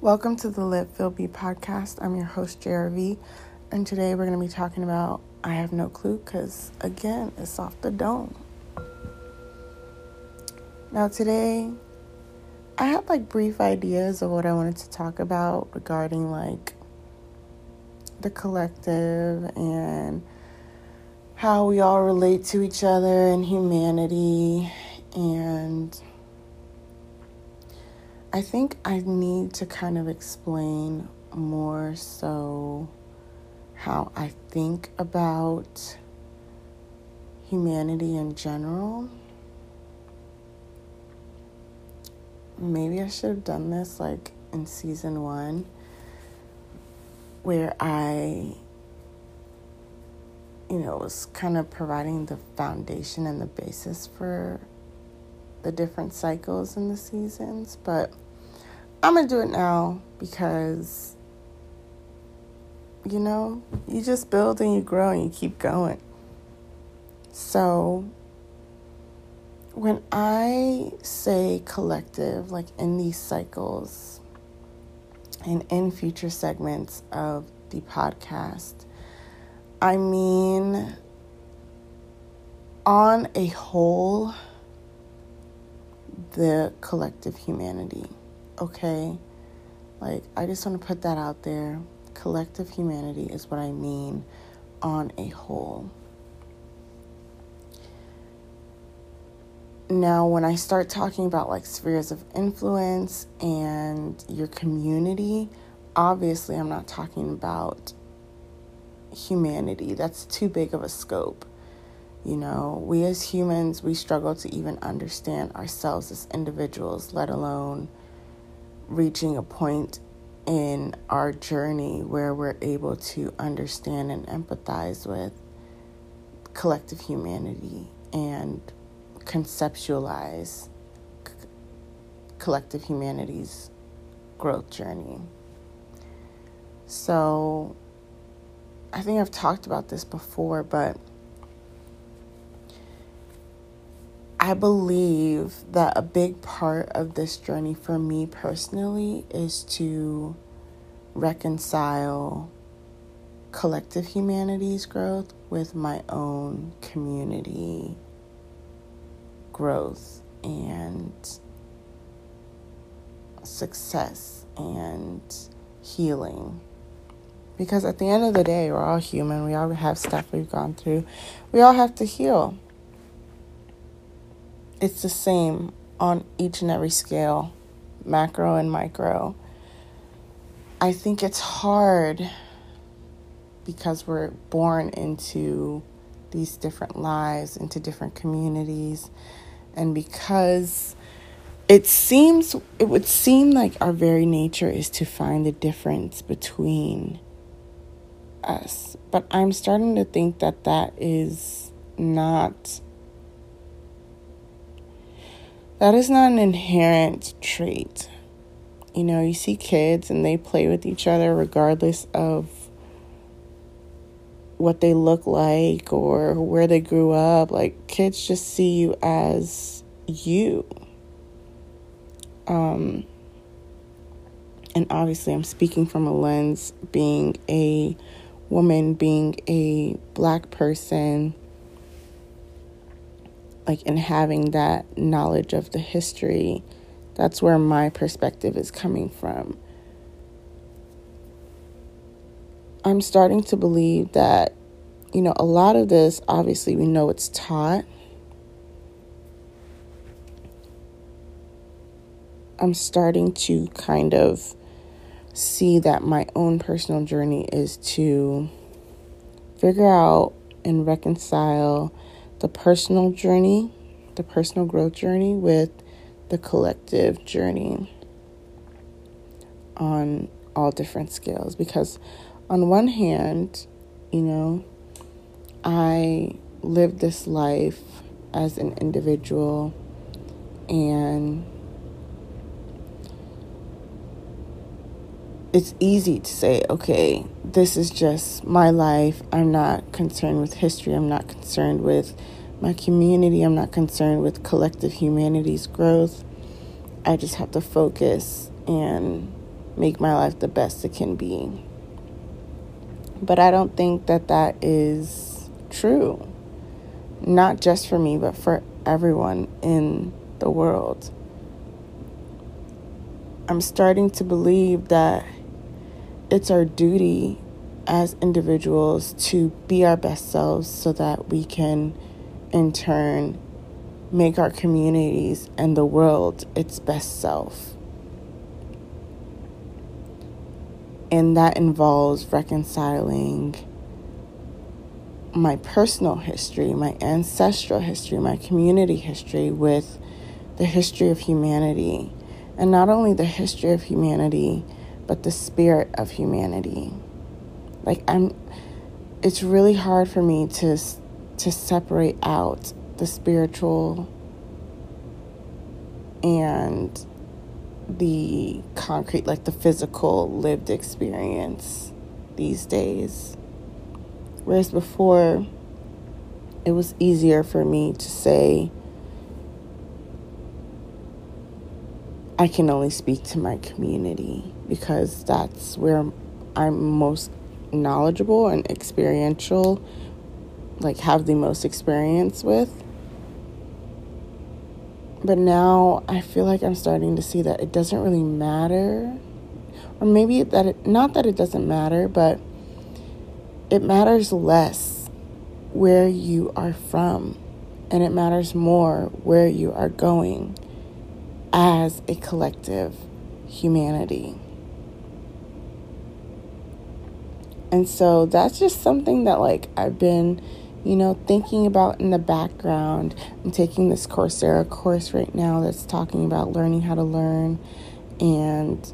Welcome to the Let Phil Be Podcast. I'm your host, JRV, and today we're going to be talking about I have no clue because, again, it's off the dome. Now today, I had brief ideas of what I wanted to talk about regarding the collective and how we all relate to each other and humanity, and I think I need to kind of explain more so how I think about humanity in general. Maybe I should have done this in season 1, where I, was kind of providing the foundation and the basis for the different cycles and the seasons, but I'm gonna do it now because you just build and you grow and you keep going. So when I say collective, in these cycles and in future segments of the podcast, I mean on a whole the collective humanity, okay? I just want to put that out there. Collective humanity is what I mean on a whole. Now, when I start talking about spheres of influence and your community, obviously I'm not talking about humanity. That's too big of a scope. We as humans, we struggle to even understand ourselves as individuals, let alone reaching a point in our journey where we're able to understand and empathize with collective humanity and conceptualize collective humanity's growth journey. So I think I've talked about this before, but I believe that a big part of this journey for me personally is to reconcile collective humanity's growth with my own community growth and success and healing. Because at the end of the day, we're all human. We all have stuff we've gone through. We all have to heal. It's the same on each and every scale, macro and micro. I think it's hard because we're born into these different lives, into different communities, and because it would seem like our very nature is to find the difference between us. But I'm starting to think that is not... that is not an inherent trait. You see kids and they play with each other regardless of what they look like or where they grew up. Kids just see you as you. And obviously I'm speaking from a lens, being a woman, being a Black person, and having that knowledge of the history, that's where my perspective is coming from. I'm starting to believe that, a lot of this, obviously, we know it's taught. I'm starting to kind of see that my own personal journey is to figure out and reconcile the personal journey, the personal growth journey with the collective journey on all different scales. Because on one hand, I lived this life as an individual and it's easy to say, okay, this is just my life. I'm not concerned with history. I'm not concerned with my community. I'm not concerned with collective humanity's growth. I just have to focus and make my life the best it can be. But I don't think that that is true. Not just for me, but for everyone in the world. I'm starting to believe that it's our duty as individuals to be our best selves so that we can, in turn, make our communities and the world its best self. And that involves reconciling my personal history, my ancestral history, my community history with the history of humanity. And not only the history of humanity, but the spirit of humanity. Like, it's really hard for me to separate out the spiritual and the concrete, like the physical lived experience these days. Whereas before, it was easier for me to say, I can only speak to my community because that's where I'm most knowledgeable and experiential, like have the most experience with. But now I feel like I'm starting to see that it doesn't really matter. Or maybe that not that it doesn't matter, but it matters less where you are from, and it matters more where you are going as a collective humanity. And so that's just something that, like, I've been, thinking about in the background. I'm taking this Coursera course right now that's talking about learning how to learn, and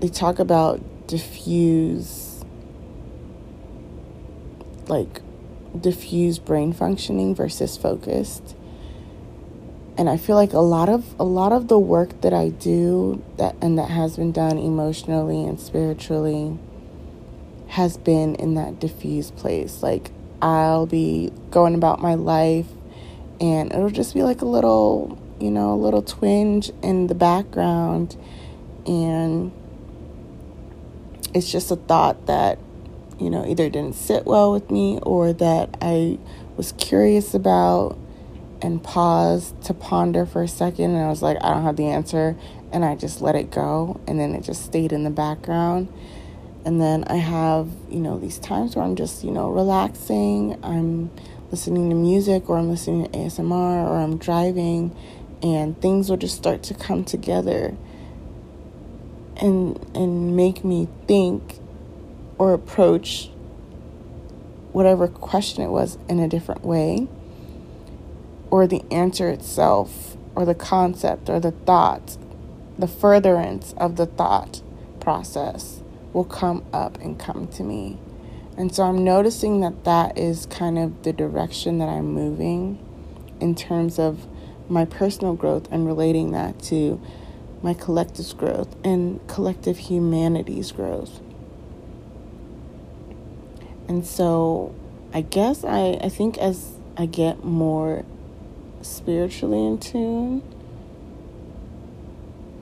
they talk about diffuse brain functioning versus focused. And I feel like a lot of the work that I do that has been done emotionally and spiritually has been in that diffused place. Like, I'll be going about my life and it'll just be like a little twinge in the background, and it's just a thought that, either didn't sit well with me or that I was curious about, and paused to ponder for a second, and I was like, I don't have the answer, and I just let it go, and then it just stayed in the background. And then I have, these times where I'm just, relaxing, I'm listening to music, or I'm listening to ASMR, or I'm driving, and things will just start to come together and make me think or approach whatever question it was in a different way, or the answer itself, or the concept, or the thought, the furtherance of the thought process will come up and come to me. And so I'm noticing that is kind of the direction that I'm moving in terms of my personal growth and relating that to my collective's growth and collective humanity's growth. And so I guess I think as I get more spiritually in tune,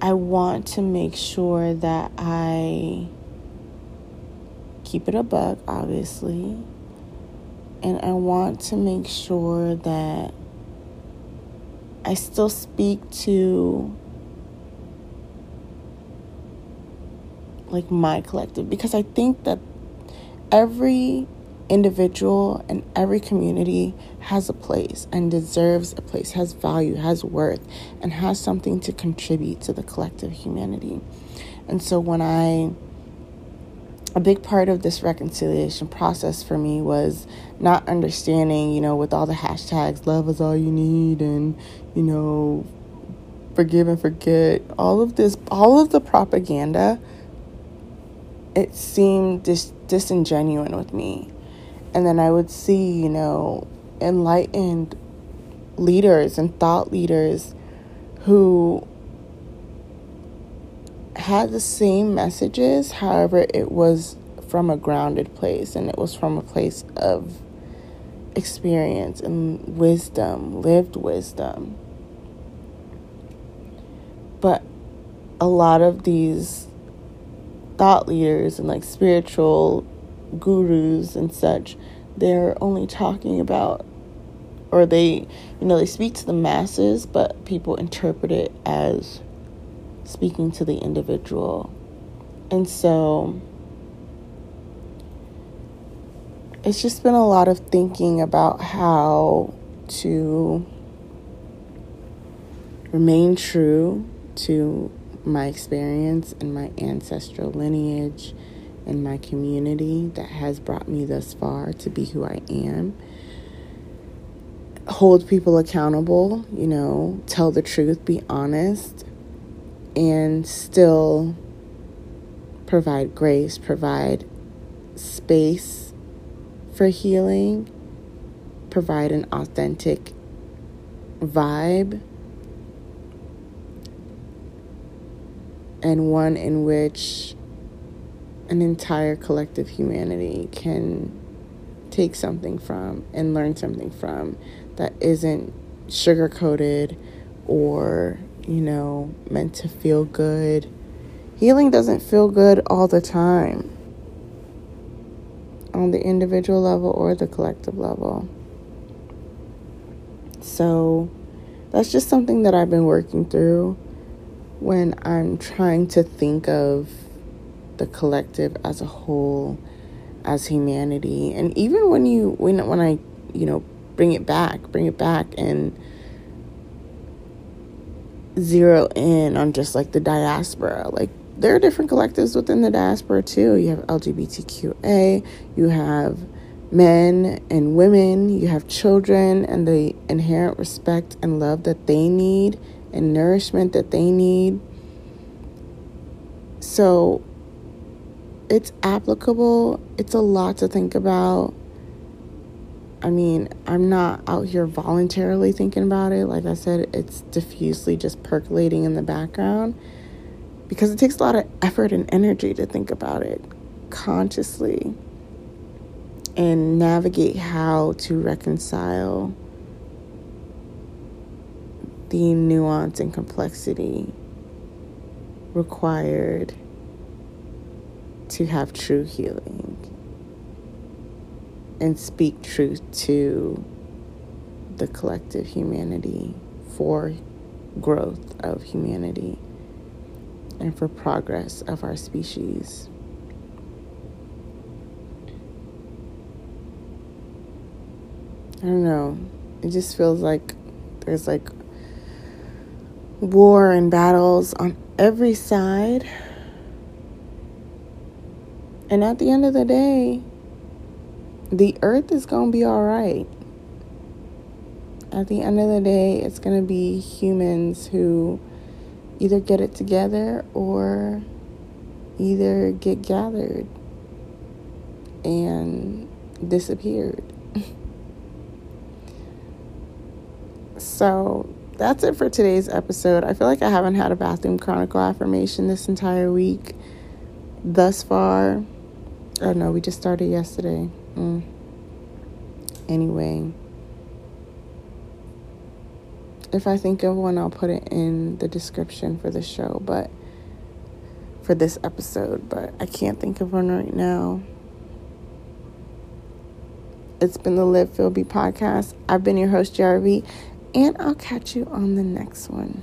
I want to make sure that I keep it a buck, obviously, and I want to make sure that I still speak to, like, my collective, because I think that every individual and every community has a place and deserves a place, has value, has worth, and has something to contribute to the collective humanity. And so a big part of this reconciliation process for me was not understanding, with all the hashtags, love is all you need, and, forgive and forget, all of the propaganda, it seemed disingenuous with me. And then I would see, enlightened leaders and thought leaders who had the same messages. However, it was from a grounded place, and it was from a place of experience and wisdom, lived wisdom. But a lot of these thought leaders and like spiritual gurus and such, they're only talking about, or they, you know, they speak to the masses, but people interpret it as speaking to the individual. And so it's just been a lot of thinking about how to remain true to my experience and my ancestral lineage and my community that has brought me thus far to be who I am. Hold people accountable, you know, tell the truth, be honest, and still provide grace, provide space for healing, provide an authentic vibe, and one in which an entire collective humanity can take something from and learn something from, that isn't sugar-coated or, you know, meant to feel good. Healing doesn't feel good all the time on the individual level or the collective level. So that's just something that I've been working through when I'm trying to think of the collective as a whole, as humanity. And even when you when I, you know, bring it back and zero in on just like the diaspora. Like, there are different collectives within the diaspora too. You have LGBTQA, you have men and women, you have children and the inherent respect and love that they need and nourishment that they need. So it's applicable. It's a lot to think about. I mean, I'm not out here voluntarily thinking about it. Like I said, it's diffusely just percolating in the background, because it takes a lot of effort and energy to think about it consciously and navigate how to reconcile the nuance and complexity required to have true healing and speak truth to the collective humanity for growth of humanity and for progress of our species. I don't know. It just feels like there's like war and battles on every side. And at the end of the day, the earth is going to be all right. At the end of the day, it's going to be humans who either get it together or either get gathered and disappeared. So that's it for today's episode. I feel like I haven't had a Bathroom Chronicle affirmation this entire week thus far. Oh no, we just started yesterday. Anyway, if I think of one, I'll put it in the description for the show, but for this episode, but I can't think of one right now. It's been the Let Phil Be Podcast. I've been your host, JRV, and I'll catch you on the next one.